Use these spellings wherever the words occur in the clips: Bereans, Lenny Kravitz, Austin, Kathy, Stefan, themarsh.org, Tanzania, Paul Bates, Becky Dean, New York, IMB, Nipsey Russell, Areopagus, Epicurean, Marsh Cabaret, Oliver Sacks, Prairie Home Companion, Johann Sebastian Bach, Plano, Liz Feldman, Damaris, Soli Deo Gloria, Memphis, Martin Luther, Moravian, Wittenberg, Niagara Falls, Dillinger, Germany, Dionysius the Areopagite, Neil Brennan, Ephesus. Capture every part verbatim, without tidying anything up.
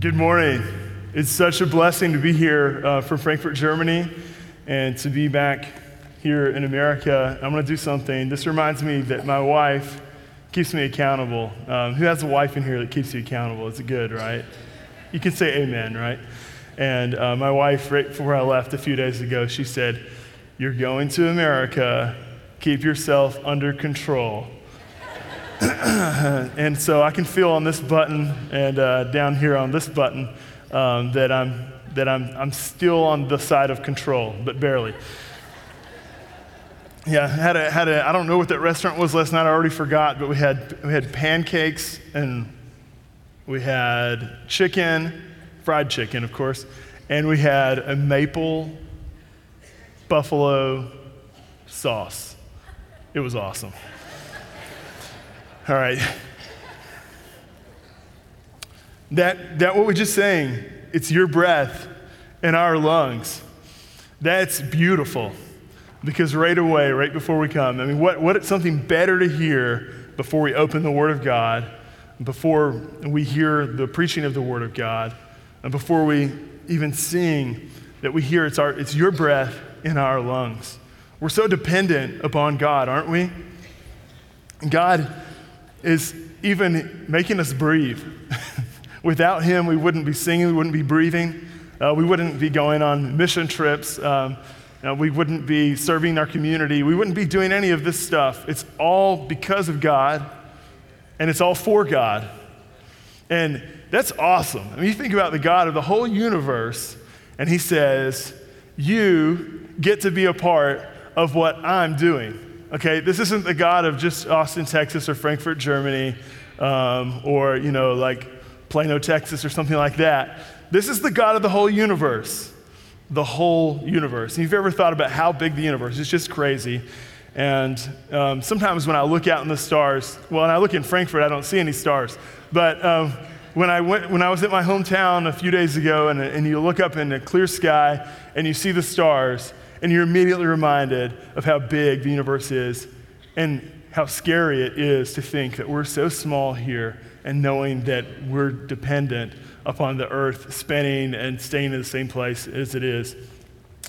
Good morning. It's such a blessing to be here uh, from Frankfurt, Germany, and to be back here in America. I'm going to do something. This reminds me that my wife keeps me accountable. Um, who has a wife in here that keeps you accountable? It's good, right? You can say amen, right? And uh, my wife, right before I left a few days ago, she said, "You're going to America. Keep yourself under control." And so I can feel on this button and uh, down here on this button um, that I'm that I'm I'm still on the side of control, but barely. Yeah, had a had a I don't know what that restaurant was last night. I already forgot, but we had we had pancakes and we had chicken, fried chicken, of course, and we had a maple buffalo sauce. It was awesome. All right. That that what we just sang, it's your breath in our lungs. That's beautiful. Because right away, right before we come, I mean, what what something better to hear before we open the Word of God, before we hear the preaching of the Word of God, and before we even sing, that we hear it's our it's your breath in our lungs. We're so dependent upon God, aren't we? God is even making us breathe. Without him, we wouldn't be singing, we wouldn't be breathing, uh, we wouldn't be going on mission trips, um, you know, we wouldn't be serving our community, we wouldn't be doing any of this stuff. It's all because of God, and it's all for God. And that's awesome. I mean, you think about the God of the whole universe, and he says, you get to be a part of what I'm doing. Okay, this isn't the God of just Austin, Texas, or Frankfurt, Germany, um, or, you know, like Plano, Texas, or something like that. This is the God of the whole universe, the whole universe. And if you've ever thought about how big the universe is, it's just crazy. And um, sometimes when I look out in the stars, well, when I look in Frankfurt, I don't see any stars. But um, when I went, when I was at my hometown a few days ago, and, and you look up in a clear sky and you see the stars, and you're immediately reminded of how big the universe is and how scary it is to think that we're so small here, and knowing that we're dependent upon the earth spinning and staying in the same place as it is.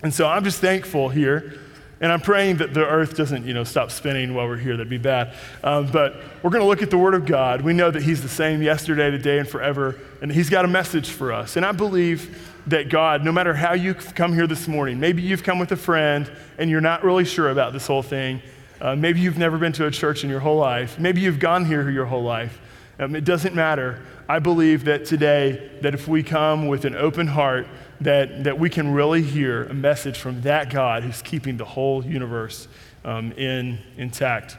And so I'm just thankful here, and I'm praying that the earth doesn't, you know, stop spinning while we're here. That'd be bad. Um, but we're going to look at the Word of God. We know that he's the same yesterday, today, and forever, and he's got a message for us. And I believe that God, no matter how you come here this morning, maybe you've come with a friend and you're not really sure about this whole thing. Uh, maybe you've never been to a church in your whole life. Maybe you've gone here your whole life. Um, it doesn't matter. I believe that today, that if we come with an open heart, that, that we can really hear a message from that God who's keeping the whole universe um, in intact.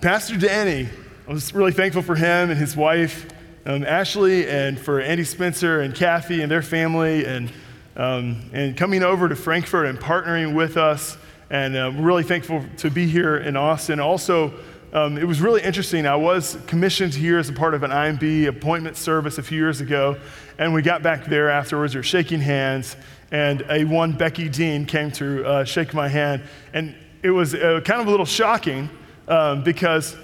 Pastor Danny, I was really thankful for him and his wife, Um, Ashley, and for Andy Spencer and Kathy and their family, and um, and coming over to Frankfurt and partnering with us. And uh, we're really thankful to be here in Austin. Also, um, it was really interesting. I was commissioned here as a part of an I M B appointment service a few years ago, and we got back there afterwards. We were shaking hands, and a one Becky Dean came to uh, shake my hand. And it was uh, kind of a little shocking um, because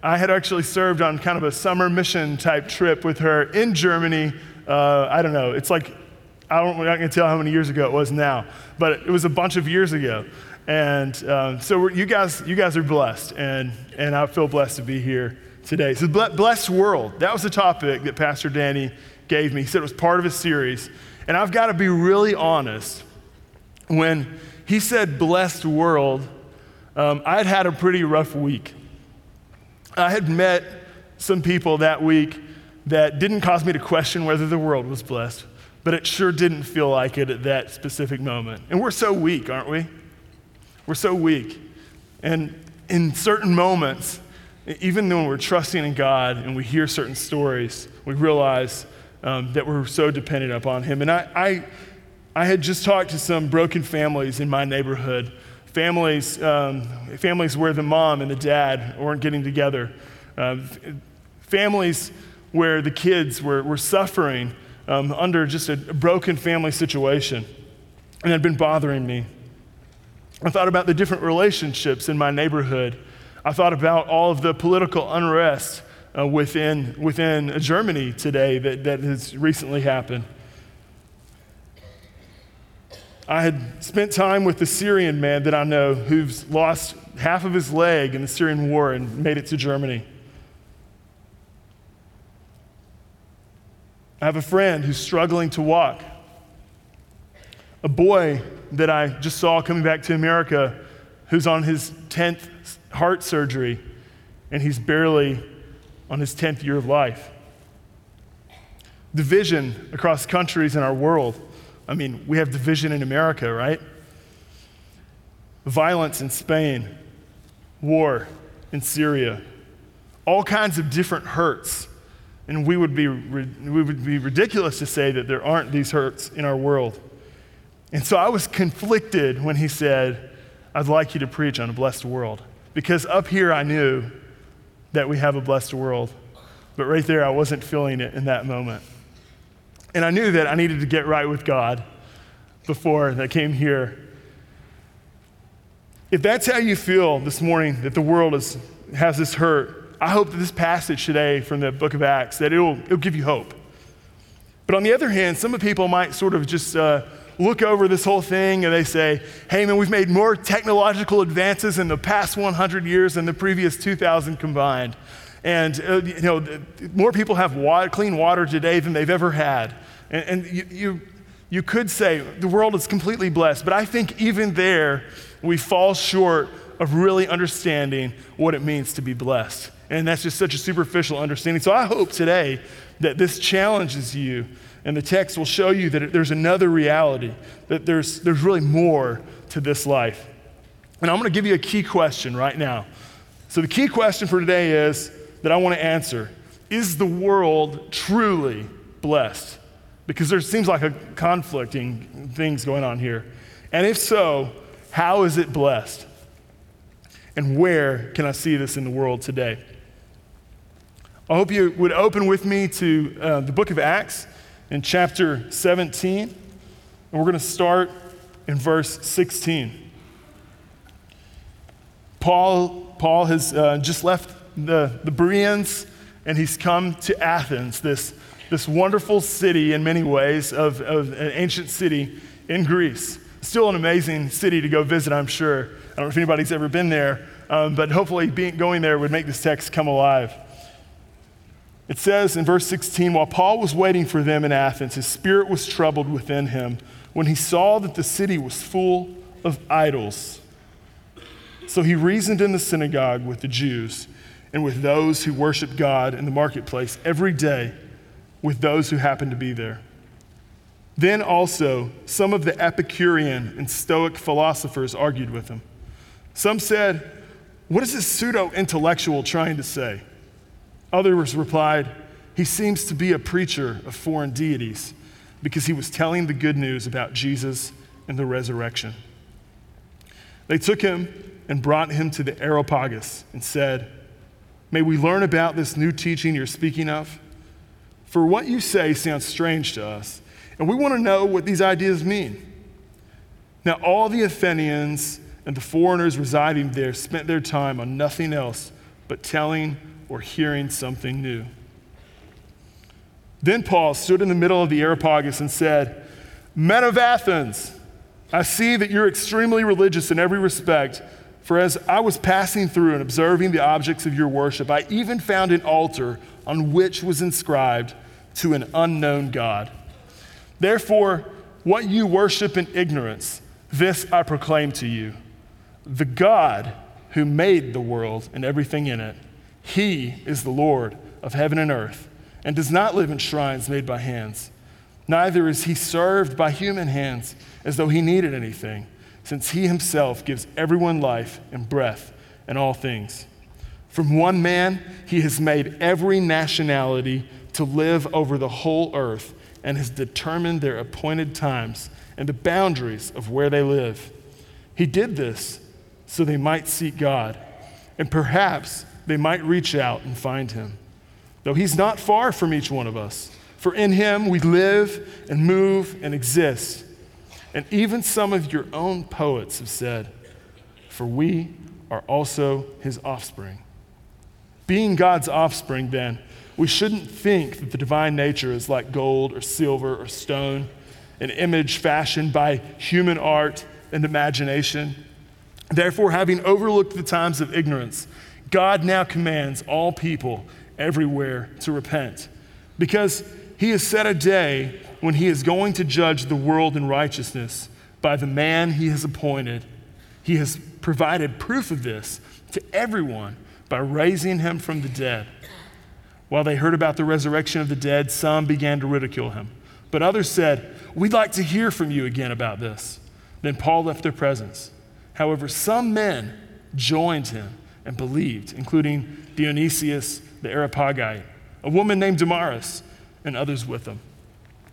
I had actually served on kind of a summer mission type trip with her in Germany. Uh, I don't know. It's like, I don't, I'm not going to tell how many years ago it was now, but it was a bunch of years ago. And um, so we're, you guys you guys are blessed, and, and I feel blessed to be here today. So blessed world, that was the topic that Pastor Danny gave me. He said it was part of a series. And I've got to be really honest. When he said blessed world, um, I'd had a pretty rough week. I had met some people that week that didn't cause me to question whether the world was blessed, but it sure didn't feel like it at that specific moment. And we're so weak, aren't we? We're so weak. And in certain moments, even when we're trusting in God and we hear certain stories, we realize um, that we're so dependent upon him. And I, I, I had just talked to some broken families in my neighborhood. Families, um, families where the mom and the dad weren't getting together. Uh, families where the kids were, were suffering um, under just a broken family situation. And it had been bothering me. I thought about the different relationships in my neighborhood. I thought about all of the political unrest uh, within within Germany today that, that has recently happened. I had spent time with the Syrian man that I know who's lost half of his leg in the Syrian war and made it to Germany. I have a friend who's struggling to walk. A boy that I just saw coming back to America who's on his tenth heart surgery, and he's barely on his tenth year of life. Division across countries in our world. I mean, we have division in America, right? Violence in Spain, war in Syria, all kinds of different hurts. And we would be we would be ridiculous to say that there aren't these hurts in our world. And so I was conflicted when he said, I'd like you to preach on a blessed world. Because up here I knew that we have a blessed world. But right there I wasn't feeling it in that moment. And I knew that I needed to get right with God before I came here. If that's how you feel this morning, that the world is, has this hurt, I hope that this passage today from the book of Acts, that it'll, it'll give you hope. But on the other hand, some people might sort of just uh, look over this whole thing and they say, hey man, we've made more technological advances in the past one hundred years than the previous two thousand combined. And uh, you know, more people have water, clean water today than they've ever had. And, and you, you you could say the world is completely blessed, but I think even there we fall short of really understanding what it means to be blessed. And that's just such a superficial understanding. So I hope today that this challenges you, and the text will show you that there's another reality, that there's there's really more to this life. And I'm going to give you a key question right now. So the key question for today is, that I want to answer. Is the world truly blessed? Because there seems like a conflicting things going on here. And if so, how is it blessed? And where can I see this in the world today? I hope you would open with me to uh, the book of Acts in chapter seventeen. And we're going to start in verse sixteen. Paul, Paul has uh, just left The, the Bereans, and he's come to Athens, this, this wonderful city in many ways of, of an ancient city in Greece. Still an amazing city to go visit, I'm sure. I don't know if anybody's ever been there, um, but hopefully being, going there would make this text come alive. It says in verse sixteen, while Paul was waiting for them in Athens, his spirit was troubled within him when he saw that the city was full of idols. So he reasoned in the synagogue with the Jews and with those who worship God in the marketplace every day, with those who happen to be there. Then also, some of the Epicurean and Stoic philosophers argued with him. Some said, what is this pseudo-intellectual trying to say? Others replied, he seems to be a preacher of foreign deities, because he was telling the good news about Jesus and the resurrection. They took him and brought him to the Areopagus and said, may we learn about this new teaching you're speaking of? For what you say sounds strange to us, and we want to know what these ideas mean. Now all the Athenians and the foreigners residing there spent their time on nothing else but telling or hearing something new. Then Paul stood in the middle of the Areopagus and said, men of Athens, I see that you're extremely religious in every respect. For as I was passing through and observing the objects of your worship, I even found an altar on which was inscribed, to an unknown God. Therefore, what you worship in ignorance, this I proclaim to you. The God who made the world and everything in it, he is the Lord of heaven and earth, and does not live in shrines made by hands. Neither is he served by human hands as though he needed anything, since he himself gives everyone life and breath and all things. From one man, he has made every nationality to live over the whole earth and has determined their appointed times and the boundaries of where they live. He did this so they might seek God, and perhaps they might reach out and find him. Though he's not far from each one of us, for in him we live and move and exist. And even some of your own poets have said, for we are also his offspring. Being God's offspring, then, we shouldn't think that the divine nature is like gold or silver or stone, an image fashioned by human art and imagination. Therefore, having overlooked the times of ignorance, God now commands all people everywhere to repent, because he has set a day when he is going to judge the world in righteousness by the man he has appointed. He has provided proof of this to everyone by raising him from the dead. While they heard about the resurrection of the dead, some began to ridicule him. But others said, "We'd like to hear from you again about this." Then Paul left their presence. However, some men joined him and believed, including Dionysius the Areopagite, a woman named Damaris, and others with them.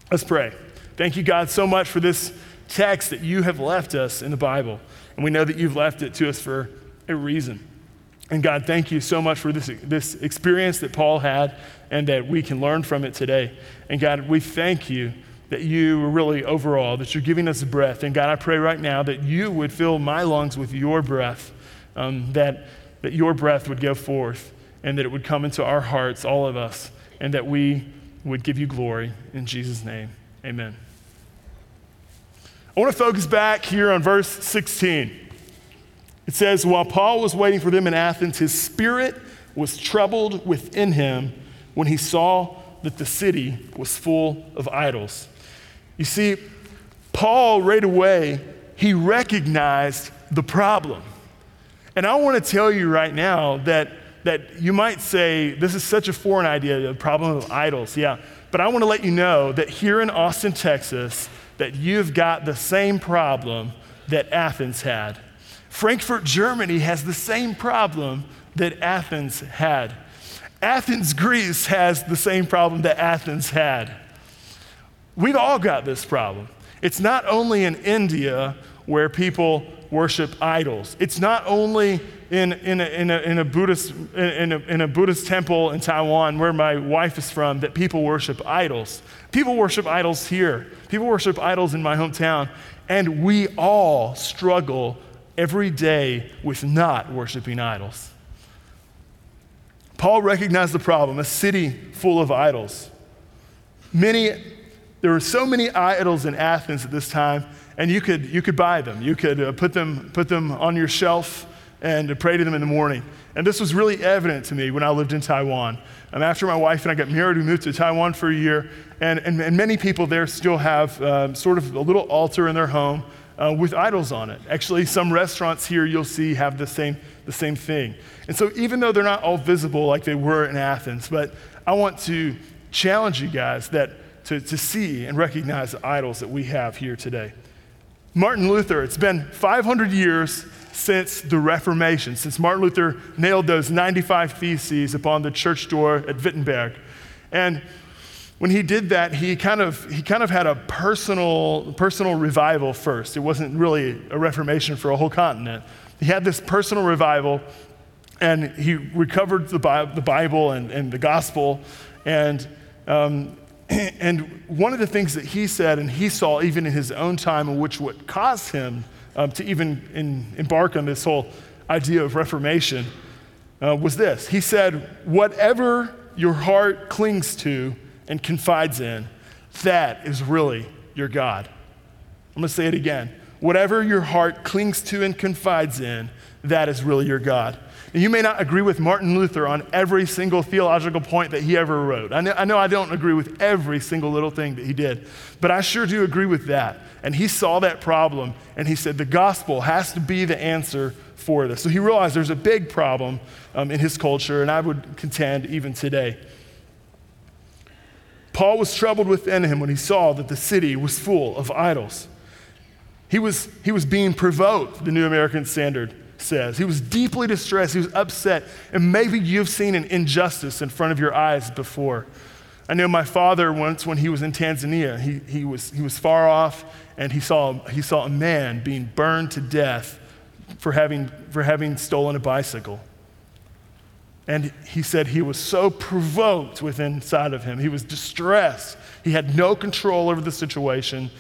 Let's pray. Thank you, God, so much for this text that you have left us in the Bible. And we know that you've left it to us for a reason. And God, thank you so much for this, this experience that Paul had and that we can learn from it today. And God, we thank you that you were really overall, that you're giving us breath. And God, I pray right now that you would fill my lungs with your breath, um, that, that your breath would go forth and that it would come into our hearts, all of us, and that we would give you glory. In Jesus' name, amen. I want to focus back here on verse sixteen. It says, while Paul was waiting for them in Athens, his spirit was troubled within him when he saw that the city was full of idols. You see, Paul right away, he recognized the problem. And I want to tell you right now that, that you might say, this is such a foreign idea, the problem of idols, yeah. But I want to let you know that here in Austin, Texas, that you've got the same problem that Athens had. Frankfurt, Germany has the same problem that Athens had. Athens, Greece has the same problem that Athens had. We've all got this problem. It's not only in India where people worship idols. It's not only in, in, a, in, a, in, a, Buddhist, in, a, in a Buddhist temple in Taiwan, where my wife is from, that people worship idols. People worship idols here. People worship idols in my hometown. And we all struggle every day with not worshiping idols. Paul recognized the problem, a city full of idols. Many, there were so many idols in Athens at this time, and you could you could buy them. You could uh, put them put them on your shelf and pray to them in the morning. And this was really evident to me when I lived in Taiwan. Um, after my wife and I got married, we moved to Taiwan for a year, and, and, and many people there still have um, sort of a little altar in their home Uh, with idols on it. Actually, some restaurants here you'll see have the same the same thing. And so even though they're not all visible like they were in Athens, but I want to challenge you guys that to, to see and recognize the idols that we have here today. Martin Luther, it's been five hundred years since the Reformation, since Martin Luther nailed those ninety-five theses upon the church door at Wittenberg. And when he did that, he kind of he kind of had a personal personal revival first. It wasn't really a reformation for a whole continent. He had this personal revival, and he recovered the Bible, the Bible and, and the gospel. And um, and one of the things that he said and he saw even in his own time, in which what caused him um, to even in, embark on this whole idea of reformation uh, was this. He said, whatever your heart clings to and confides in, that is really your God. I'm gonna say it again. Whatever your heart clings to and confides in, that is really your God. And you may not agree with Martin Luther on every single theological point that he ever wrote. I know, I know I don't agree with every single little thing that he did, but I sure do agree with that. And he saw that problem, and he said the gospel has to be the answer for this. So he realized there's a big problem um, in his culture, and I would contend even today. Paul was troubled within him when he saw that the city was full of idols. He was, he was being provoked, the New American Standard says. He was deeply distressed. He was upset. And maybe you've seen an injustice in front of your eyes before. I know my father once, when he was in Tanzania, he, he, was, he was far off, and he saw, he saw a man being burned to death for having, for having stolen a bicycle. And he said he was so provoked within inside of him. He was distressed. He had no control over the situation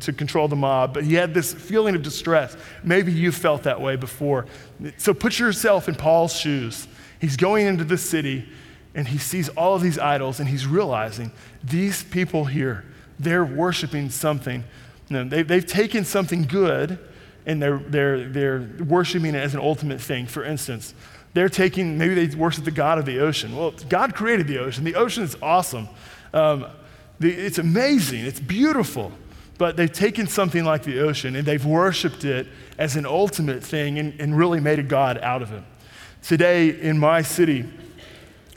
to control the mob, but he had this feeling of distress. Maybe you felt that way before. So put yourself in Paul's shoes. He's going into the city and he sees all of these idols and he's realizing these people here, they're worshiping something. No, they, they've taken something good and they're, they're, they're worshiping it as an ultimate thing. For instance, they're taking, maybe they worship the god of the ocean. Well, God created the ocean. The ocean is awesome. Um, the, it's amazing. It's beautiful. But they've taken something like the ocean and they've worshiped it as an ultimate thing and, and really made a god out of it. Today in my city,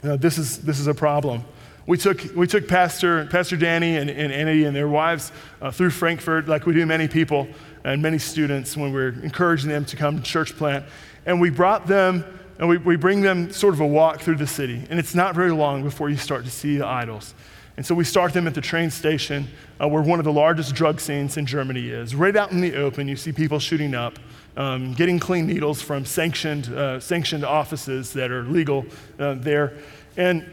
uh, this is this is a problem. We took we took Pastor Pastor Danny and, and Andy and their wives uh, through Frankfurt, like we do many people and many students when we're encouraging them to come to church plant, and we brought them and we, we bring them sort of a walk through the city, and it's not very long before you start to see the idols. And so we start them at the train station uh, where one of the largest drug scenes in Germany is. Right out in the open, you see people shooting up, um, getting clean needles from sanctioned uh, sanctioned offices that are legal uh, there. And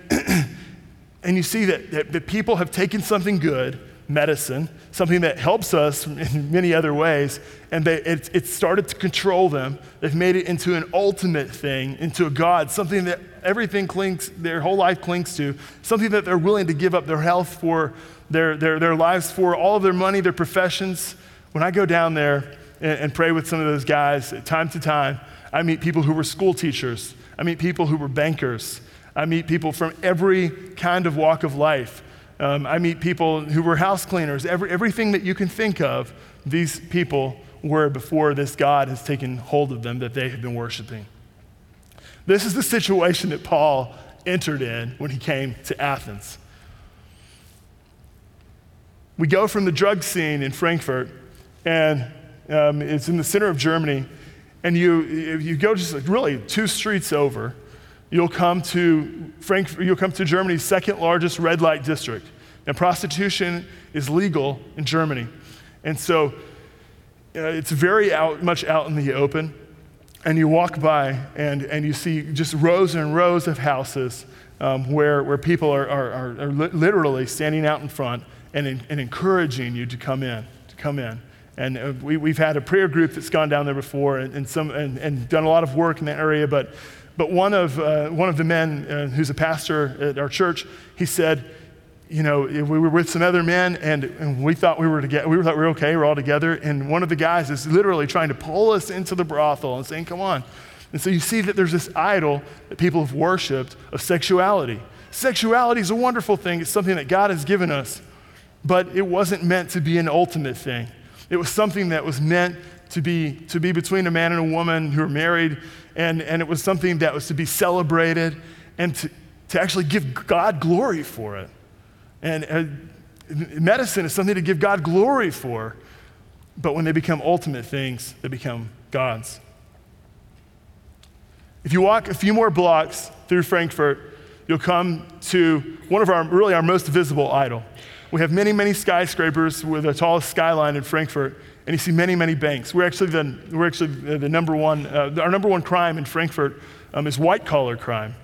and you see that, that, that people have taken something good, medicine, something that helps us in many other ways, and they, it, it started to control them. They've made it into an ultimate thing, into a god, something that everything clings, their whole life clings to, something that they're willing to give up their health for, their their their lives for, all of their money, their professions. When I go down there and, and pray with some of those guys, time to time, I meet people who were school teachers. I meet people who were bankers. I meet people from every kind of walk of life. Um, I meet people who were house cleaners. Every, everything that you can think of, these people were before this god has taken hold of them that they have been worshiping. This is the situation that Paul entered in when he came to Athens. We go from the drug scene in Frankfurt, and um, it's in the center of Germany, and you if you go just like really two streets over, you'll come to Frankfurt, you'll come to Germany's second largest red light district. Now, prostitution is legal in Germany, and so uh, it's very out, much out in the open. And you walk by and, and you see just rows and rows of houses um, where where people are, are, are, are literally standing out in front and, in, and encouraging you to come in, to come in. And uh, we, we've had a prayer group that's gone down there before and, and some and, and done a lot of work in that area. But but one of uh, one of the men uh, who's a pastor at our church, he said, you know, we were with some other men and, and we thought we were together. We thought we were okay. We're all together. And one of the guys is literally trying to pull us into the brothel and saying, come on. And so you see that there's this idol that people have worshiped of sexuality. Sexuality is a wonderful thing. It's something that God has given us, but it wasn't meant to be an ultimate thing. It was something that was meant to be to be between a man and a woman who are married. And, and it was something that was to be celebrated and to, to actually give God glory for it. And uh, medicine is something to give God glory for, but when they become ultimate things, they become gods. If you walk a few more blocks through Frankfurt, you'll come to one of our, really our most visible idol. We have many, many skyscrapers with the tallest skyline in Frankfurt, and you see many, many banks. We're actually the, we're actually the number one, uh, our number one crime in Frankfurt um, is white collar crime.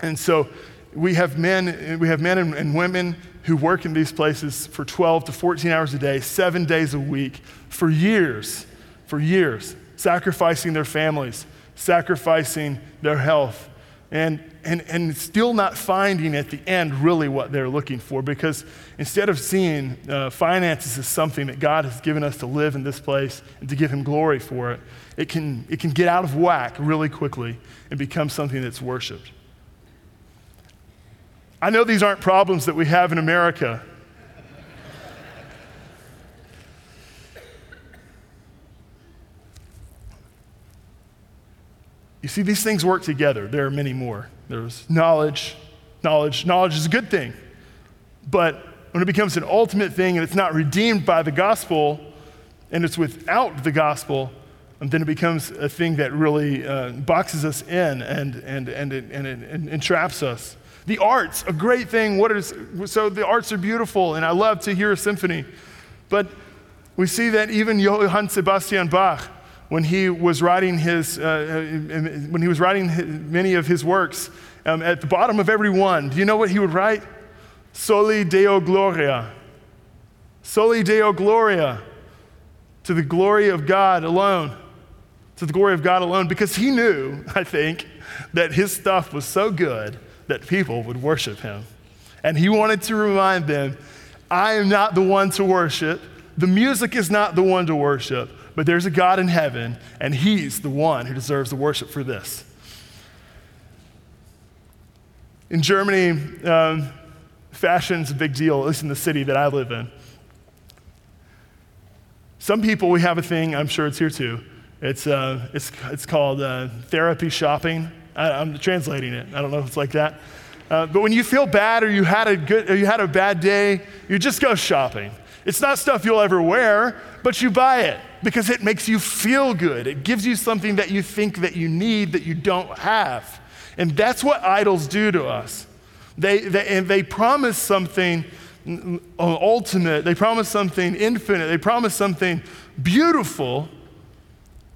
And so, We have men, we have men and, and women who work in these places for twelve to fourteen hours a day, seven days a week, for years, for years, sacrificing their families, sacrificing their health, and and and still not finding at the end really what they're looking for, because instead of seeing uh, finances as something that God has given us to live in this place and to give Him glory for it, it can it can get out of whack really quickly and become something that's worshipped. I know these aren't problems that we have in America. You see, these things work together. There are many more. There's knowledge, knowledge. Knowledge is a good thing. But when it becomes an ultimate thing and it's not redeemed by the gospel and it's without the gospel, and then it becomes a thing that really uh, boxes us in and, and, and, and, and, and entraps us. The arts, a great thing. What is so? The arts are beautiful, and I love to hear a symphony. But we see that even Johann Sebastian Bach, when he was writing his, uh, when he was writing his, many of his works, um, at the bottom of every one, do you know what he would write? Soli Deo Gloria. Soli Deo Gloria. To the glory of God alone. To the glory of God alone, because he knew, I think, that his stuff was so good that people would worship him. And he wanted to remind them, I am not the one to worship. The music is not the one to worship, but there's a God in heaven, and he's the one who deserves the worship for this. In Germany, um, fashion's a big deal, at least in the city that I live in. Some people, we have a thing, I'm sure it's here too. It's uh, it's it's called uh, therapy shopping. I, I'm translating it. I don't know if it's like that. Uh, but when you feel bad or you had a good, or you had a bad day, you just go shopping. It's not stuff you'll ever wear, but you buy it because it makes you feel good. It gives you something that you think that you need that you don't have. And that's what idols do to us. They, they and they promise something ultimate. They promise something infinite. They promise something beautiful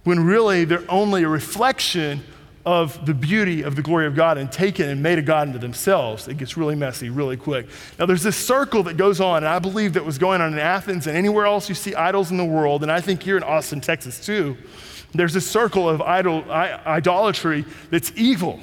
when really they're only a reflection of the beauty of the glory of God and taken and made a God into themselves. It gets really messy really quick. Now there's this circle that goes on, and I believe that was going on in Athens and anywhere else you see idols in the world, and I think here in Austin, Texas too, there's this circle of idol, I, idolatry that's evil.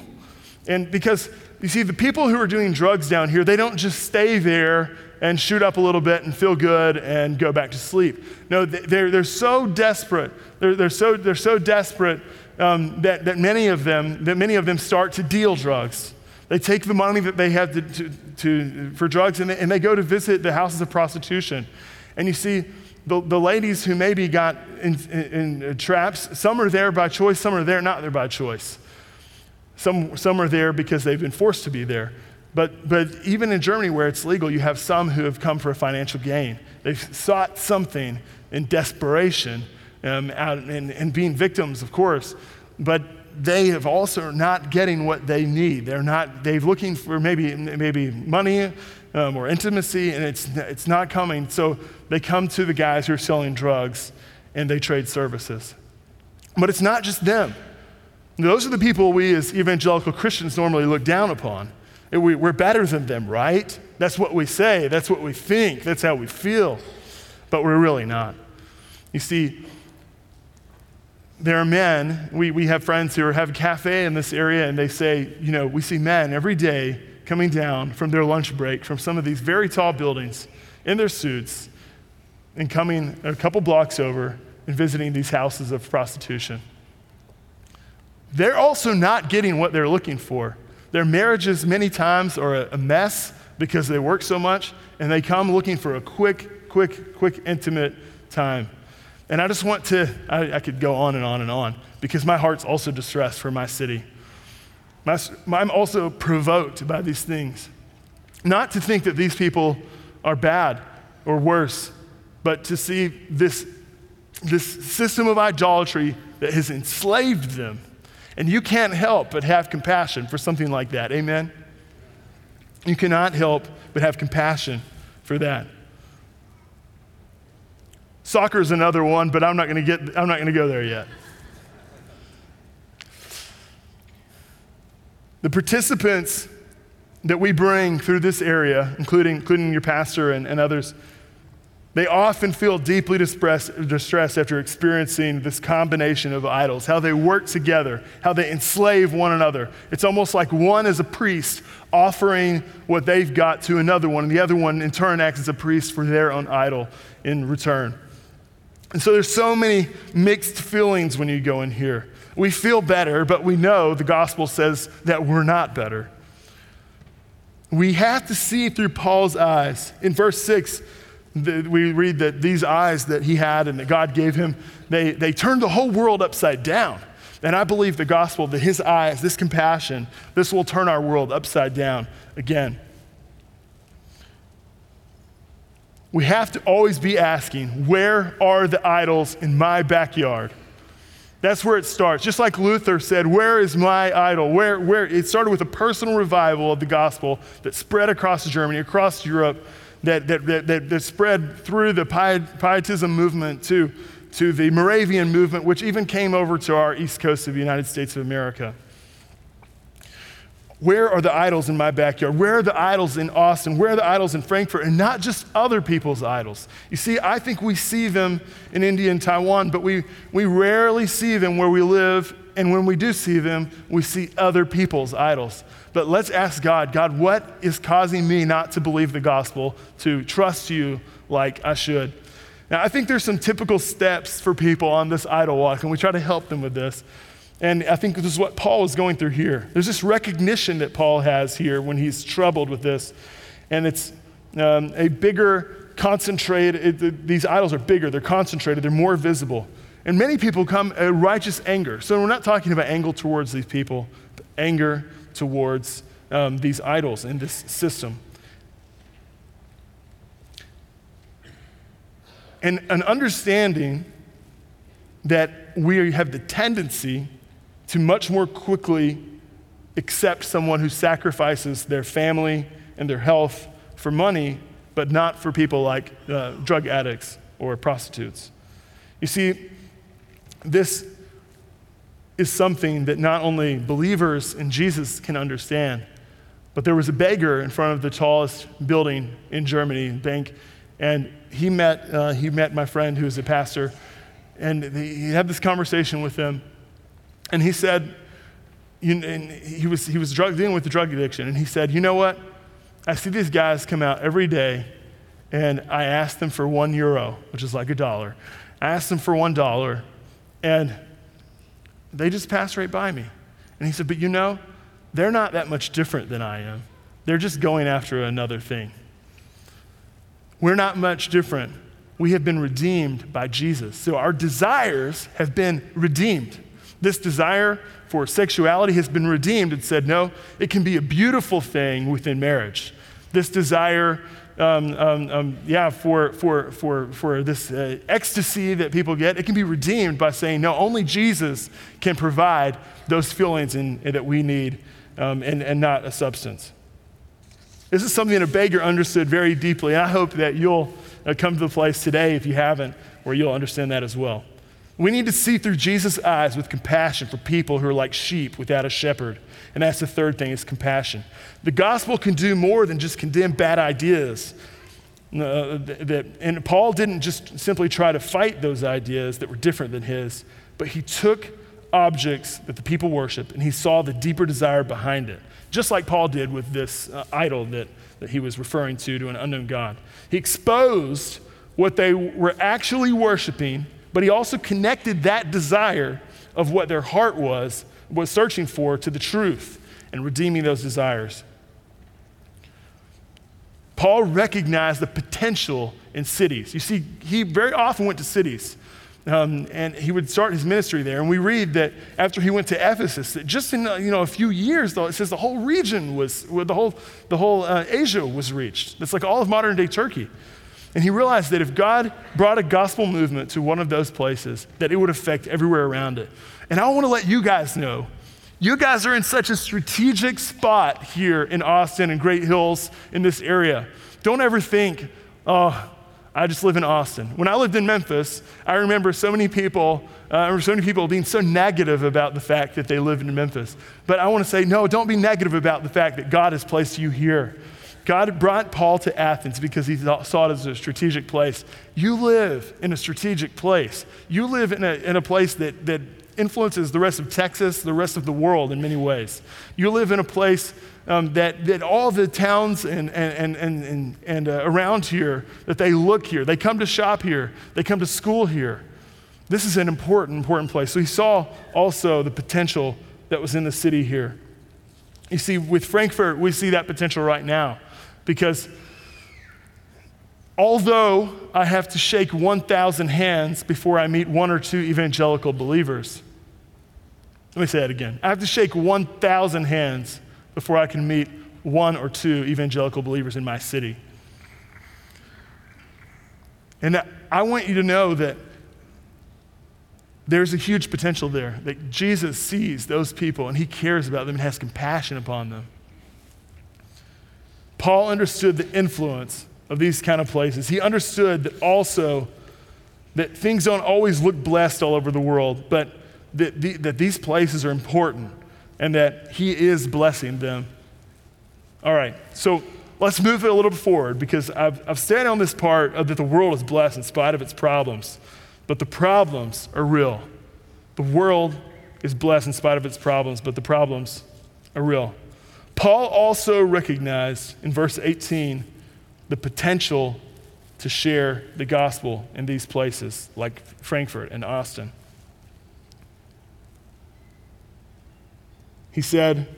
And because, you see, the people who are doing drugs down here, they don't just stay there and shoot up a little bit and feel good and go back to sleep. No, they're, they're so desperate. They're, they're so they're so desperate um, that, that many of them that many of them start to deal drugs. They take the money that they have to, to, to for drugs and they, and they go to visit the houses of prostitution. And you see, the, the ladies who maybe got in, in, in traps, some are there by choice, some are there not there by choice. Some some are there because they've been forced to be there. But but even in Germany where it's legal, you have some who have come for a financial gain. They've sought something in desperation um, out and, and being victims, of course, but they have also not getting what they need. They're not, they're looking for maybe maybe money um, or intimacy, and it's it's not coming. So they come to the guys who are selling drugs and they trade services. But it's not just them. Those are the people we as evangelical Christians normally look down upon. We, we're better than them, right? That's what we say. That's what we think. That's how we feel. But we're really not. You see, there are men, we, we have friends who have a cafe in this area, and they say, you know, we see men every day coming down from their lunch break from some of these very tall buildings in their suits and coming a couple blocks over and visiting these houses of prostitution. They're also not getting what they're looking for. Their marriages many times are a mess because they work so much, and they come looking for a quick, quick, quick, intimate time. And I just want to, I, I could go on and on and on because my heart's also distressed for my city. My, I'm also provoked by these things. Not to think that these people are bad or worse, but to see this, this system of idolatry that has enslaved them. And you can't help but have compassion for something like that. Amen? You cannot help but have compassion for that. Soccer is another one, but I'm not going to get I'm not going to go there yet. The participants that we bring through this area, including including your pastor and, and others, they often feel deeply distressed after experiencing this combination of idols, how they work together, how they enslave one another. It's almost like one is a priest offering what they've got to another one, and the other one in turn acts as a priest for their own idol in return. And so there's so many mixed feelings when you go in here. We feel better, but we know the gospel says that we're not better. We have to see through Paul's eyes. In verse six, we read that these eyes that he had and that God gave him, they, they turned the whole world upside down. And I believe the gospel, that his eyes, this compassion, this will turn our world upside down again. We have to always be asking, where are the idols in my backyard? That's where it starts. Just like Luther said, where is my idol? Where, where? It started with a personal revival of the gospel that spread across Germany, across Europe, That, that that that spread through the Pietism movement to, to the Moravian movement, which even came over to our east coast of the United States of America. Where are the idols in my backyard? Where are the idols in Austin? Where are the idols in Frankfurt? And not just other people's idols. You see, I think we see them in India and Taiwan, but we, we rarely see them where we live And when we do see them, we see other people's idols. But let's ask God, God, what is causing me not to believe the gospel, to trust you like I should? Now, I think there's some typical steps for people on this idol walk, and we try to help them with this. And I think this is what Paul was going through here. There's this recognition that Paul has here when he's troubled with this. And it's um, a bigger, concentrated, it, these idols are bigger, they're concentrated, they're more visible. And many people come a righteous anger. So we're not talking about anger towards these people, but anger towards um, these idols in this system. And an understanding that we have the tendency to much more quickly accept someone who sacrifices their family and their health for money, but not for people like uh, drug addicts or prostitutes. You see, this is something that not only believers in Jesus can understand, but there was a beggar in front of the tallest building in Germany, bank, and he met uh, he met my friend who is a pastor, and he had this conversation with him, and he said, you, and he was he was drug, dealing with the drug addiction, and he said, you know what? I see these guys come out every day, and I ask them for one euro, which is like a dollar. I asked them for one dollar, and they just passed right by me. And he said, but you know, they're not that much different than I am. They're just going after another thing. We're not much different. We have been redeemed by Jesus. So our desires have been redeemed. This desire for sexuality has been redeemed and said, no, it can be a beautiful thing within marriage. This desire Um, um, um, yeah, for for for for this uh, ecstasy that people get, it can be redeemed by saying, no, only Jesus can provide those feelings in, in, that we need um, and, and not a substance. This is something that a beggar understood very deeply, and I hope that you'll uh, come to the place today, if you haven't, where you'll understand that as well. We need to see through Jesus' eyes with compassion for people who are like sheep without a shepherd. And that's the third thing, is compassion. The gospel can do more than just condemn bad ideas. Uh, that, and Paul didn't just simply try to fight those ideas that were different than his, but he took objects that the people worship and he saw the deeper desire behind it. Just like Paul did with this uh, idol that, that he was referring to, to an unknown God. He exposed what they were actually worshiping, but he also connected that desire of what their heart was, was searching for, to the truth and redeeming those desires. Paul recognized the potential in cities. You see, he very often went to cities, um, and he would start his ministry there. And we read that after he went to Ephesus, that just in you know a few years, though, it says the whole region was, the whole the whole uh, Asia was reached. That's like all of modern day Turkey. And he realized that if God brought a gospel movement to one of those places, that it would affect everywhere around it. And I want to let you guys know, you guys are in such a strategic spot here in Austin and Great Hills in this area. Don't ever think, oh, I just live in Austin. When I lived in Memphis, I remember so many people, uh, I remember so many people being so negative about the fact that they lived in Memphis. But I want to say, no, don't be negative about the fact that God has placed you here. God brought Paul to Athens because he saw it as a strategic place. You live in a strategic place. You live in a, in a place that, that influences the rest of Texas, the rest of the world in many ways. You live in a place um, that, that all the towns and, and, and, and, and uh, around here, that they look here. They come to shop here. They come to school here. This is an important, important place. So he saw also the potential that was in the city here. You see, with Frankfurt, we see that potential right now. Because although I have to shake one thousand hands before I meet one or two evangelical believers, let me say that again. I have to shake one thousand hands before I can meet one or two evangelical believers in my city. And I want you to know that there's a huge potential there, that Jesus sees those people and he cares about them and has compassion upon them. Paul understood the influence of these kind of places. He understood that also that things don't always look blessed all over the world, but that, the, that these places are important and that he is blessing them. All right, so let's move it a little bit forward, because I've, I've stayed on this part of that the world is blessed in spite of its problems, but the problems are real. The world is blessed in spite of its problems, but the problems are real. Paul also recognized in verse eighteen the potential to share the gospel in these places like Frankfurt and Austin. He said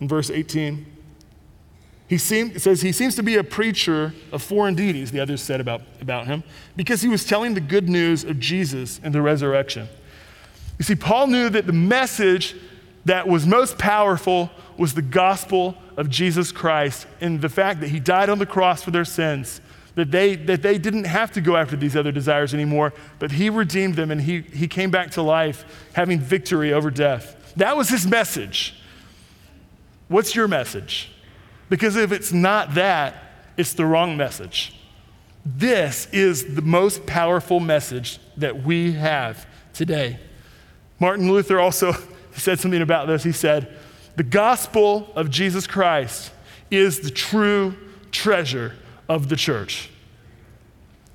in verse eighteen, he seemed, it says he seems to be a preacher of foreign deities, the others said about, about him, because he was telling the good news of Jesus and the resurrection. You see, Paul knew that the message that was most powerful was the gospel of Jesus Christ and the fact that he died on the cross for their sins, that they that they didn't have to go after these other desires anymore, but he redeemed them and he, he came back to life having victory over death. That was his message. What's your message? Because if it's not that, it's the wrong message. This is the most powerful message that we have today. Martin Luther also said something about this. He said, the gospel of Jesus Christ is the true treasure of the church.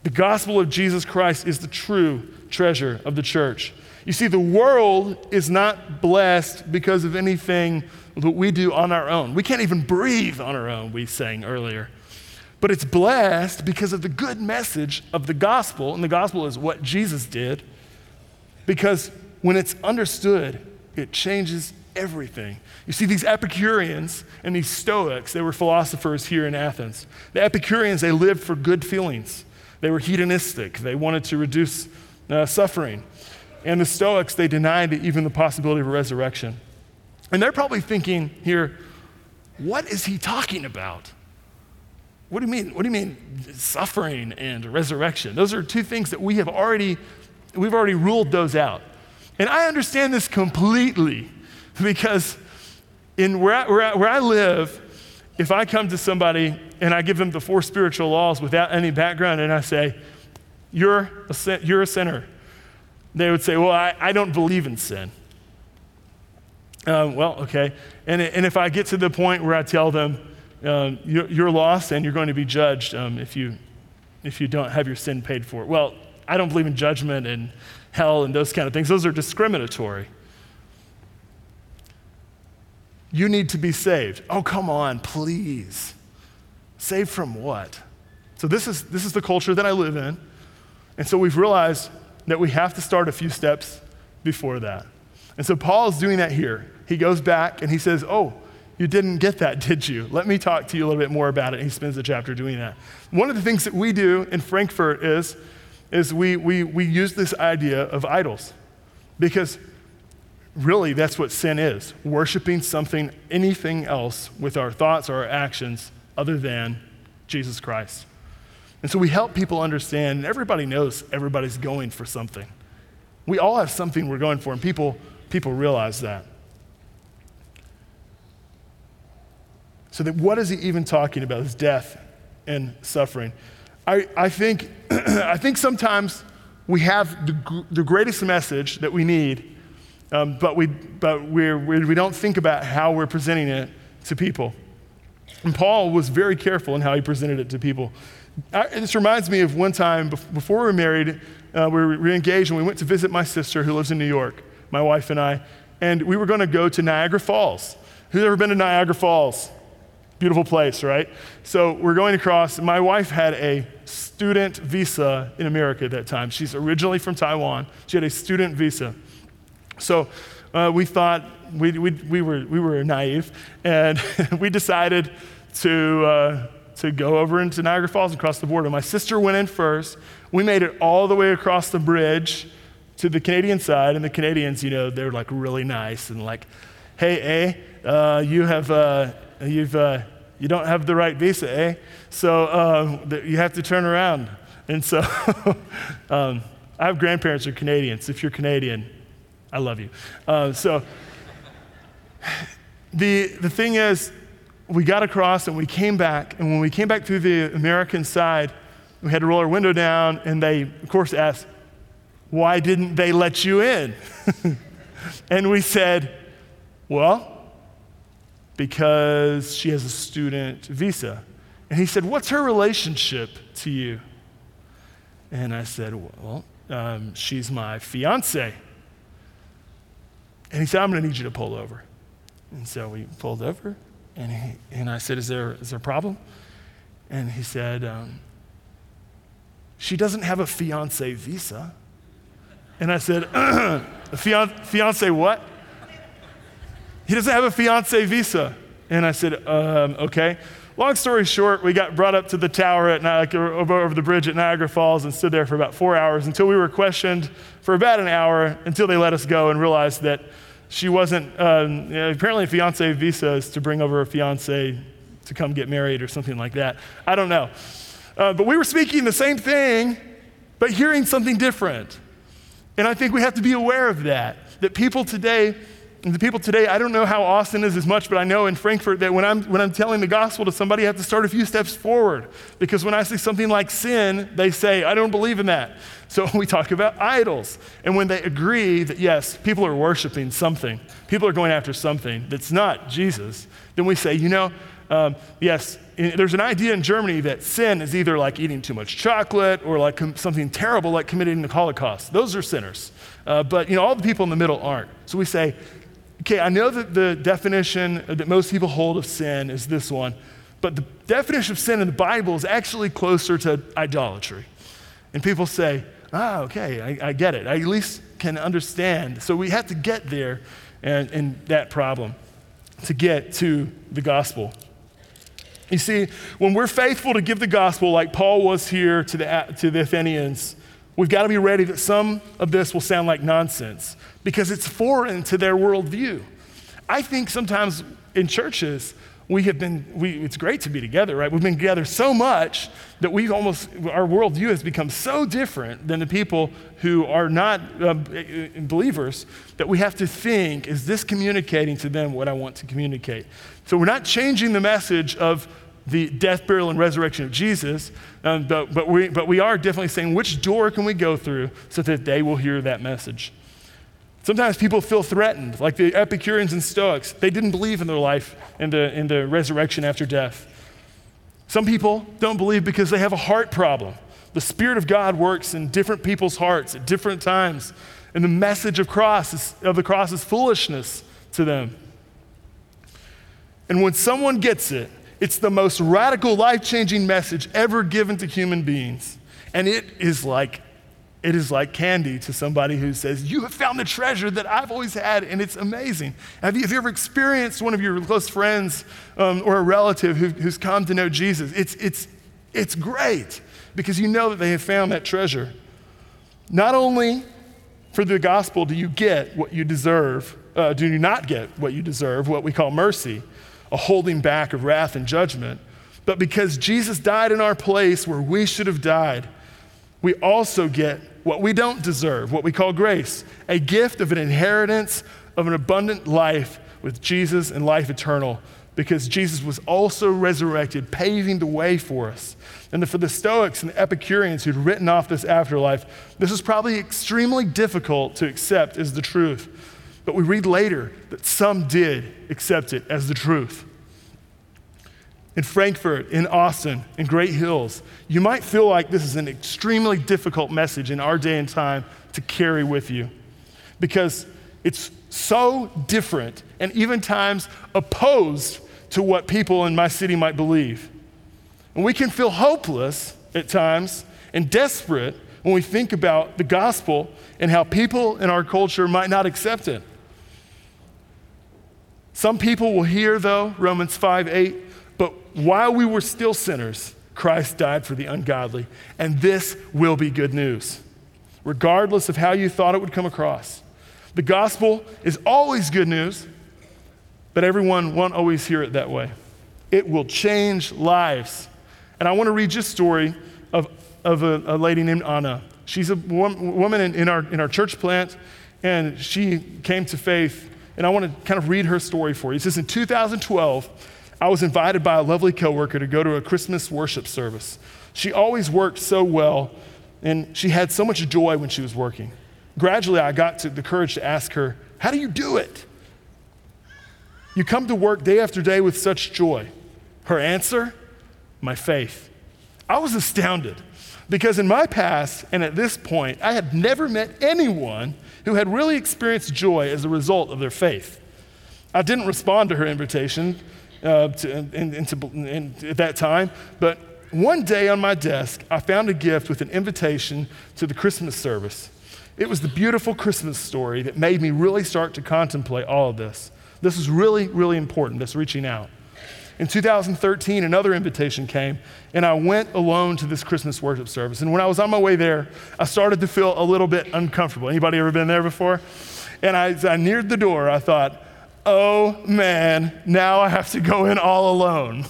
The gospel of Jesus Christ is the true treasure of the church. You see, the world is not blessed because of anything that we do on our own. We can't even breathe on our own, we sang earlier. But it's blessed because of the good message of the gospel, and the gospel is what Jesus did, because when it's understood, it changes everything. You see, these Epicureans and these Stoics, they were philosophers here in Athens. The Epicureans, they lived for good feelings. They were hedonistic. They wanted to reduce uh, suffering. And the Stoics, they denied even the possibility of a resurrection. And they're probably thinking here, what is he talking about? What do you mean? What do you mean suffering and resurrection? Those are two things that we have already, we've already ruled those out. And I understand this completely because in where I, where, I, where I live, if I come to somebody and I give them the four spiritual laws without any background and I say, you're a, you're a sinner, they would say, well, I, I don't believe in sin. Um, well, okay. And, and if I get to the point where I tell them, um, you're, you're lost and you're going to be judged um, if you if you don't have your sin paid for. Well, I don't believe in judgment and hell and those kind of things. Those are discriminatory. You need to be saved. Oh, come on, please. Saved from what? So this is this is the culture that I live in. And so we've realized that we have to start a few steps before that. And so Paul's doing that here. He goes back and he says, oh, you didn't get that, did you? Let me talk to you a little bit more about it. And he spends the chapter doing that. One of the things that we do in Frankfurt is, is we, we, we use this idea of idols, because really that's what sin is, worshiping something, anything else with our thoughts or our actions other than Jesus Christ. And so we help people understand, and everybody knows everybody's going for something. We all have something we're going for, and people, people realize that. So that what is he even talking about? It's death and suffering. I, I think I think sometimes we have the, the greatest message that we need, um, but we but we're, we we don't think about how we're presenting it to people. And Paul was very careful in how he presented it to people. I, this reminds me of one time before we were married, uh, we were engaged, and we went to visit my sister who lives in New York, my wife and I, and we were going to go to Niagara Falls. Who's ever been to Niagara Falls? Beautiful place, right? So we're going across, and my wife had a student visa in America at that time. She's originally from Taiwan. She had a student visa. So uh, we thought, we, we, we, were, we were naive, and we decided to... Uh, to go over into Niagara Falls and cross the border. My sister went in first. We made it all the way across the bridge to the Canadian side, and the Canadians, you know, they're like really nice and like, hey, eh, uh, you have, uh, you've, uh, you don't have the right visa, eh? So uh, th- you have to turn around. And so um, I have grandparents who are Canadians. If you're Canadian, I love you. Uh, so the the thing is, we got across and we came back, and when we came back through the American side, we had to roll our window down, and they, of course, asked, why didn't they let you in? And we said, well, because she has a student visa. And he said, what's her relationship to you? And I said, well, um, she's my fiance. And he said, I'm going to need you to pull over. And so we pulled over, and he and I said, is there is there a problem? And he said, um, she doesn't have a fiancé visa. And I said, a fiancé, fiancé what? He doesn't have a fiancé visa. And I said, um, okay. Long story short, we got brought up to the tower at Niagara, over the bridge at Niagara Falls, and stood there for about four hours until we were questioned for about an hour, until they let us go and realized that she wasn't, um, you know, apparently a fiancé visa is to bring over a fiancé to come get married or something like that. I don't know. Uh, but we were speaking the same thing, but hearing something different. And I think we have to be aware of that, that people today And the people today, I don't know how Austin is as much, but I know in Frankfurt that when I'm when I'm telling the gospel to somebody, I have to start a few steps forward, because when I say something like sin, they say, I don't believe in that. So we talk about idols. And when they agree that, yes, people are worshiping something, people are going after something that's not Jesus, then we say, you know, um, yes, in, there's an idea in Germany that sin is either like eating too much chocolate or like com- something terrible like committing the Holocaust. Those are sinners. Uh, but, you know, all the people in the middle aren't. So we say, okay, I know that the definition that most people hold of sin is this one, but the definition of sin in the Bible is actually closer to idolatry. And people say, ah, okay, I, I get it. I at least can understand. So we have to get there and, and that problem to get to the gospel. You see, when we're faithful to give the gospel like Paul was here to the, to the Athenians, we've got to be ready that some of this will sound like nonsense because it's foreign to their worldview. I think sometimes in churches, we have been, we, it's great to be together, right? We've been together so much that we've almost, our worldview has become so different than the people who are not uh, believers that we have to think, is this communicating to them what I want to communicate? So we're not changing the message of the death, burial, and resurrection of Jesus, um, but, but, we, but we are definitely saying, which door can we go through so that they will hear that message? Sometimes people feel threatened, like the Epicureans and Stoics. They didn't believe in their life and the, in the resurrection after death. Some people don't believe because they have a heart problem. The Spirit of God works in different people's hearts at different times, and the message of, cross is, of the cross is foolishness to them. And when someone gets it, it's the most radical, life-changing message ever given to human beings. And it is like it is like candy to somebody who says, you have found the treasure that I've always had, and it's amazing. Have you, have you ever experienced one of your close friends um, or a relative who, who's come to know Jesus? It's, it's, it's great because you know that they have found that treasure. Not only for the gospel do you get what you deserve, uh, do you not get what you deserve, what we call mercy, a holding back of wrath and judgment, but because Jesus died in our place where we should have died, we also get what we don't deserve, what we call grace, a gift of an inheritance of an abundant life with Jesus and life eternal, because Jesus was also resurrected, paving the way for us. And for the Stoics and the Epicureans who'd written off this afterlife, this is probably extremely difficult to accept as the truth. But we read later that some did accept it as the truth. In Frankfurt, in Austin, in Great Hills, you might feel like this is an extremely difficult message in our day and time to carry with you because it's so different and even times opposed to what people in my city might believe. And we can feel hopeless at times and desperate when we think about the gospel and how people in our culture might not accept it. Some people will hear, though, Romans five eight, but while we were still sinners, Christ died for the ungodly, and this will be good news, regardless of how you thought it would come across. The gospel is always good news, but everyone won't always hear it that way. It will change lives. And I want to read you a story of of a, a lady named Anna. She's a wom- woman in, in our in our church plant, and she came to faith, and I want to kind of read her story for you. It says, in two thousand twelve, I was invited by a lovely coworker to go to a Christmas worship service. She always worked so well, and she had so much joy when she was working. Gradually, I got to the courage to ask her, how do you do it? You come to work day after day with such joy. Her answer, my faith. I was astounded because in my past and at this point, I had never met anyone who had really experienced joy as a result of their faith. I didn't respond to her invitation uh, to, and, and to, and at that time, but one day on my desk, I found a gift with an invitation to the Christmas service. It was the beautiful Christmas story that made me really start to contemplate all of this. This is really, really important, this reaching out. In two thousand thirteen, another invitation came, and I went alone to this Christmas worship service. And when I was on my way there, I started to feel a little bit uncomfortable. Anybody ever been there before? And I, I neared the door, I thought, oh man, now I have to go in all alone.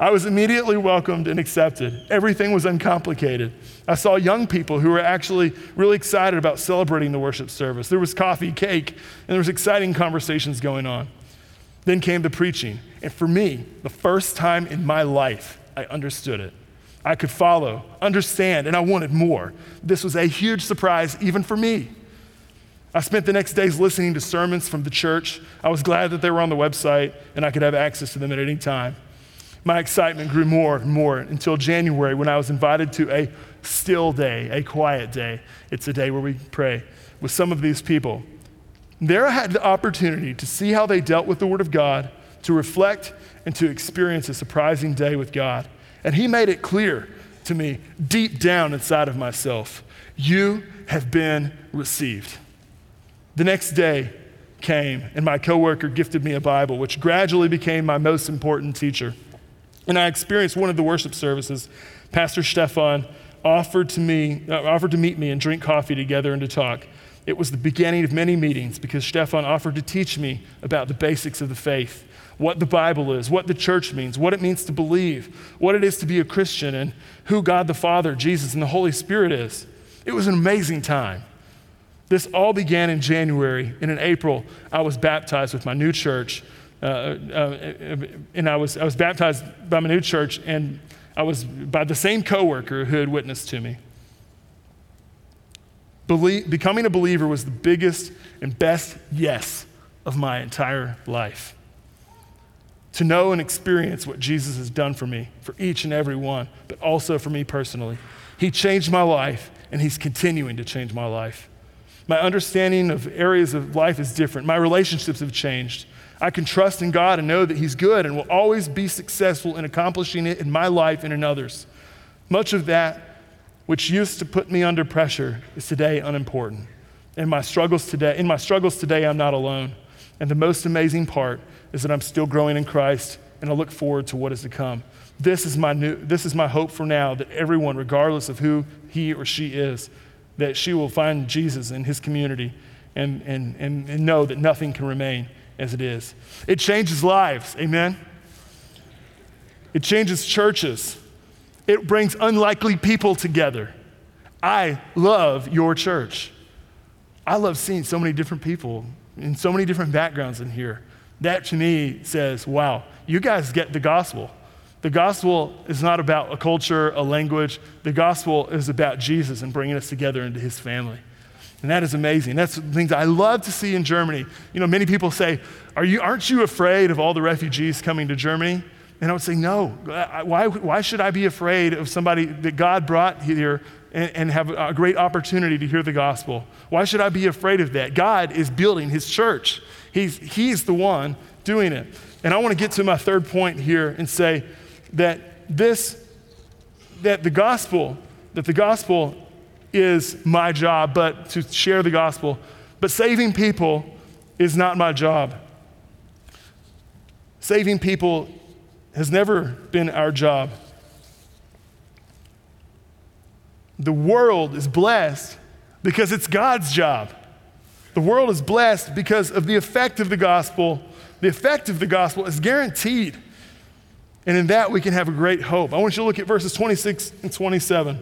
I was immediately welcomed and accepted. Everything was uncomplicated. I saw young people who were actually really excited about celebrating the worship service. There was coffee, cake, and there was exciting conversations going on. Then came the preaching. And for me, the first time in my life, I understood it. I could follow, understand, and I wanted more. This was a huge surprise even for me. I spent the next days listening to sermons from the church. I was glad that they were on the website and I could have access to them at any time. My excitement grew more and more until January when I was invited to a still day, a quiet day. It's a day where we pray with some of these people. There I had the opportunity to see how they dealt with the Word of God, to reflect, and to experience a surprising day with God. And he made it clear to me deep down inside of myself, you have been received. The next day came and my coworker gifted me a Bible, which gradually became my most important teacher. And I experienced one of the worship services. Pastor Stefan offered to me, uh, offered to meet me and drink coffee together and to talk. It was the beginning of many meetings because Stefan offered to teach me about the basics of the faith, what the Bible is, what the church means, what it means to believe, what it is to be a Christian, and who God the Father, Jesus, and the Holy Spirit is. It was an amazing time. This all began in January, and in April, I was baptized with my new church. Uh, uh, and I was I was baptized by my new church, and I was by the same coworker who had witnessed to me. Believe, becoming a believer was the biggest and best yes of my entire life. To know and experience what Jesus has done for me, for each and every one, but also for me personally. He changed my life, and he's continuing to change my life. My understanding of areas of life is different. My relationships have changed. I can trust in God and know that he's good and will always be successful in accomplishing it in my life and in others. Much of that which used to put me under pressure is today unimportant. In my struggles today, in my struggles today, I'm not alone. And the most amazing part is that I'm still growing in Christ and I look forward to what is to come. This is my new, this is my hope for now, that everyone, regardless of who he or she is, that she will find Jesus in his community and, and, and, and know that nothing can remain as it is. It changes lives, amen? It changes churches. It brings unlikely people together. I love your church. I love seeing so many different people and so many different backgrounds in here. That to me says, wow, you guys get the gospel. The gospel is not about a culture, a language. The gospel is about Jesus and bringing us together into his family. And that is amazing. That's the things I love to see in Germany. You know, many people say, "Are you? Aren't you afraid of all the refugees coming to Germany?" And I would say, no. Why, why should I be afraid of somebody that God brought here and, and have a great opportunity to hear the gospel? Why should I be afraid of that? God is building his church. He's, he's the one doing it. And I want to get to my third point here and say that this, that the gospel, that the gospel is my job, but to share the gospel. But saving people is not my job. Saving people has never been our job. The world is blessed because it's God's job. The world is blessed because of the effect of the gospel. The effect of the gospel is guaranteed. And in that we can have a great hope. I want you to look at verses twenty-six and twenty-seven.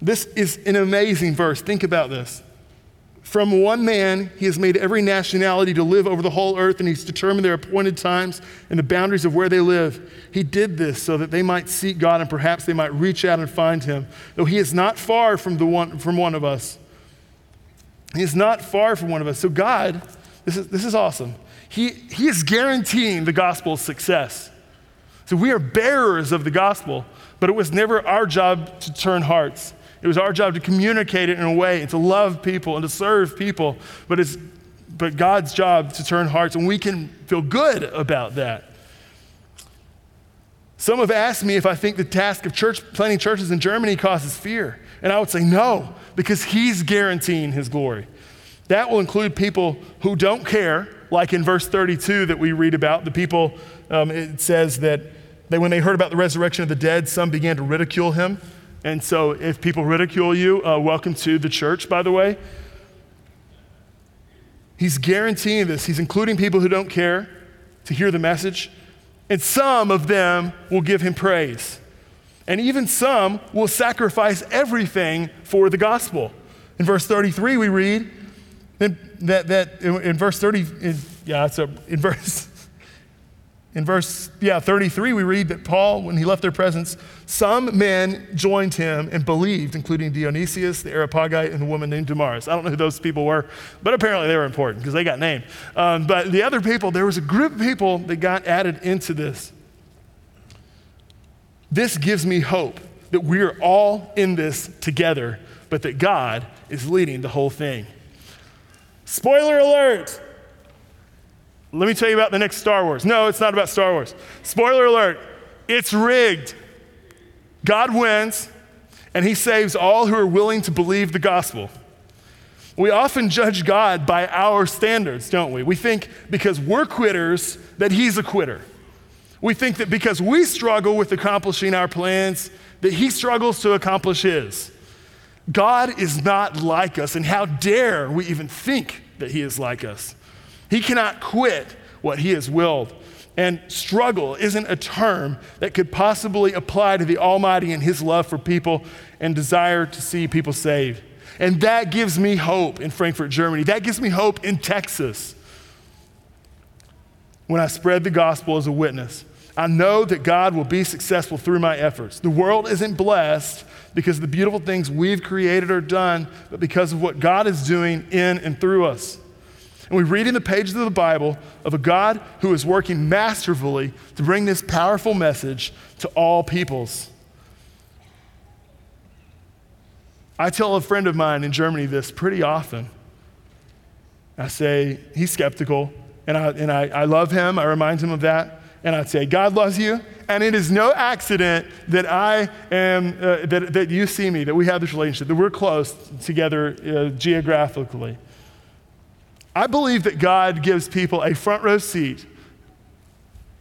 This is an amazing verse. Think about this. From one man, he has made every nationality to live over the whole earth, and he's determined their appointed times and the boundaries of where they live. He did this so that they might seek God and perhaps they might reach out and find him. Though he is not far from the one, from one of us. He is not far from one of us. So God, this is, this is awesome. He, he is guaranteeing the gospel's success. So we are bearers of the gospel, but it was never our job to turn hearts. It was our job to communicate it in a way and to love people and to serve people, but it's but God's job to turn hearts, and we can feel good about that. Some have asked me if I think the task of church planting churches in Germany causes fear, and I would say no, because he's guaranteeing his glory. That will include people who don't care, like in verse thirty-two that we read about, the people, um, it says that they, when they heard about the resurrection of the dead, some began to ridicule him. And so if people ridicule you, uh, welcome to the church, by the way. He's guaranteeing this. He's including people who don't care to hear the message. And some of them will give him praise. And even some will sacrifice everything for the gospel. In verse thirty-three we read, Then that that in, in verse thirty, in, yeah. So in verse, in verse yeah thirty-three, we read that Paul, when he left their presence, some men joined him and believed, including Dionysius the Areopagite and a woman named Damaris. I don't know who those people were, but apparently they were important because they got named. Um, but the other people, there was a group of people that got added into this. This gives me hope that we are all in this together, but that God is leading the whole thing. Spoiler alert. Let me tell you about the next Star Wars. No, it's not about Star Wars. Spoiler alert. It's rigged. God wins, and he saves all who are willing to believe the gospel. We often judge God by our standards, don't we? We think because we're quitters that he's a quitter. We think that because we struggle with accomplishing our plans that he struggles to accomplish his. God is not like us, and how dare we even think that he is like us. He cannot quit what he has willed, and struggle isn't a term that could possibly apply to the Almighty and his love for people and desire to see people saved. And that gives me hope in Frankfurt, Germany. That gives me hope in Texas. When I spread the gospel as a witness, I know that God will be successful through my efforts. The world isn't blessed because of the beautiful things we've created or done, but because of what God is doing in and through us. And we read in the pages of the Bible of a God who is working masterfully to bring this powerful message to all peoples. I tell a friend of mine in Germany this pretty often. I say, he's skeptical, and I, and I, I love him, I remind him of that. And I'd say, God loves you, and it is no accident that I am, uh, that, that you see me, that we have this relationship, that we're close together uh, geographically. I believe that God gives people a front row seat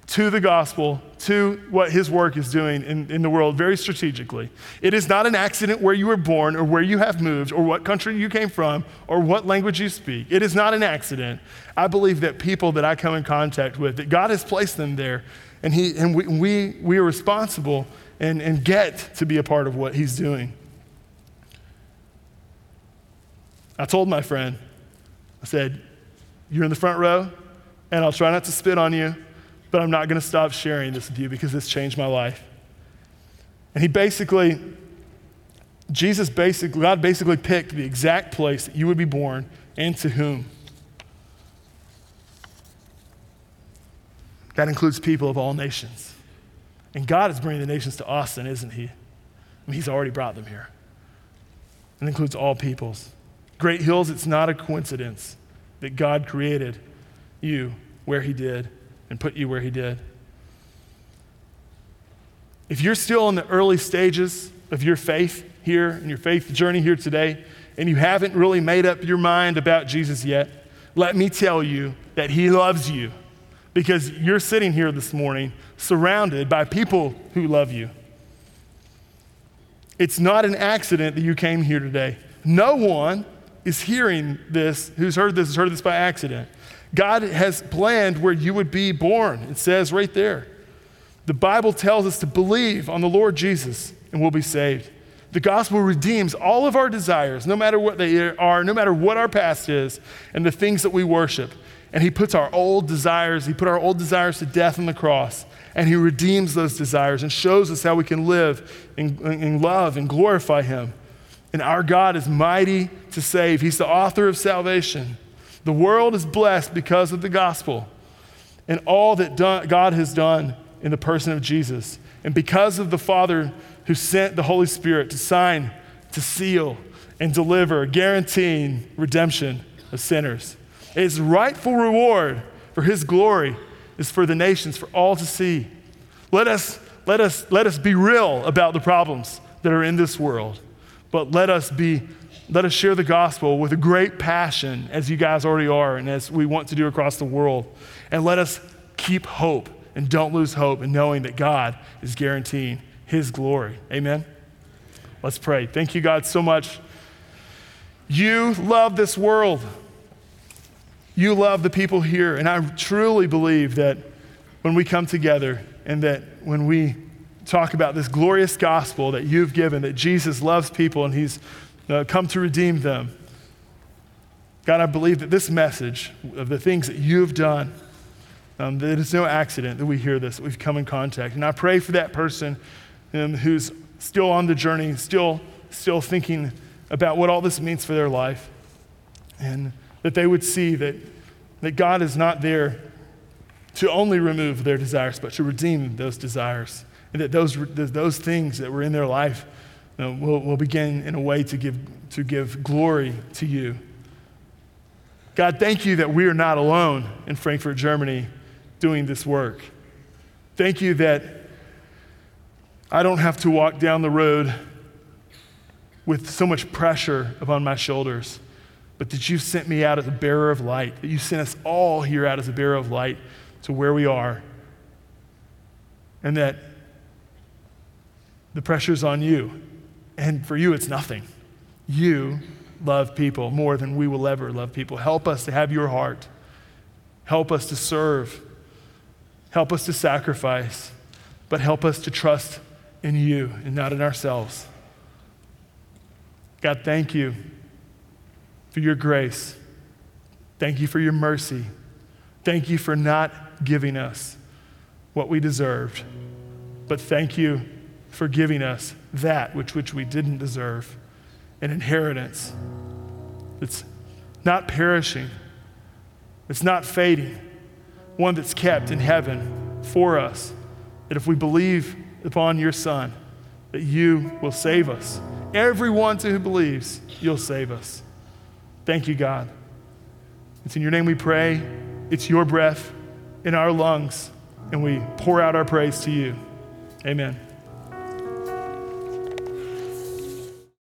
to the gospel, to what his work is doing in, in the world very strategically. It is not an accident where you were born or where you have moved or what country you came from or what language you speak. It is not an accident. I believe that people that I come in contact with, that God has placed them there, and he and we we, we are responsible and, and get to be a part of what he's doing. I told my friend, I said, you're in the front row, and I'll try not to spit on you, but I'm not going to stop sharing this with you because this changed my life. And he basically, Jesus basically, God basically picked the exact place that you would be born and to whom. That includes people of all nations. And God is bringing the nations to Austin, isn't he? I mean, he's already brought them here. It includes all peoples. Great Hills, it's not a coincidence that God created you where he did and put you where he did. If you're still in the early stages of your faith here and your faith journey here today, and you haven't really made up your mind about Jesus yet, let me tell you that he loves you, because you're sitting here this morning surrounded by people who love you. It's not an accident that you came here today. No one is hearing this, who's heard this, has heard this by accident. God has planned where you would be born. It says right there. The Bible tells us to believe on the Lord Jesus and we'll be saved. The gospel redeems all of our desires, no matter what they are, no matter what our past is, and the things that we worship. And he puts our old desires, he put our old desires to death on the cross, and he redeems those desires and shows us how we can live in, in love and glorify him. And our God is mighty to save. He's the author of salvation. The world is blessed because of the gospel and all that God has done in the person of Jesus. And because of the Father who sent the Holy Spirit to sign, to seal, and deliver, guaranteeing redemption of sinners. Its rightful reward for his glory is for the nations, for all to see. Let us, let us, let us be real about the problems that are in this world, but let us be, let us share the gospel with a great passion, as you guys already are and as we want to do across the world. And let us keep hope and don't lose hope in knowing that God is guaranteeing his glory. Amen? Let's pray. Thank you, God, so much. You love this world. You love the people here. And I truly believe that when we come together and that when we talk about this glorious gospel that you've given, that Jesus loves people and he's uh, come to redeem them. God, I believe that this message of the things that you've done, um, that it's no accident that we hear this, that we've come in contact. And I pray for that person um, who's still on the journey, still, still thinking about what all this means for their life, and that they would see that, that God is not there to only remove their desires, but to redeem those desires, and that those, those things that were in their life you know, will, will begin in a way to give, to give glory to you. God, thank you that we are not alone in Frankfurt, Germany, doing this work. Thank you that I don't have to walk down the road with so much pressure upon my shoulders, but that you sent me out as a bearer of light, that you sent us all here out as a bearer of light to where we are, and that the pressure's on you, and for you it's nothing. You love people more than we will ever love people. Help us to have your heart. Help us to serve. Help us to sacrifice, but help us to trust in you and not in ourselves. God, thank you for your grace. Thank you for your mercy. Thank you for not giving us what we deserved, but thank you for giving us that which, which we didn't deserve, an inheritance that's not perishing, that's not fading, one that's kept in heaven for us, that if we believe upon your Son, that you will save us. Everyone who believes, you'll save us. Thank you, God. It's in your name we pray. It's your breath in our lungs, and we pour out our praise to you. Amen.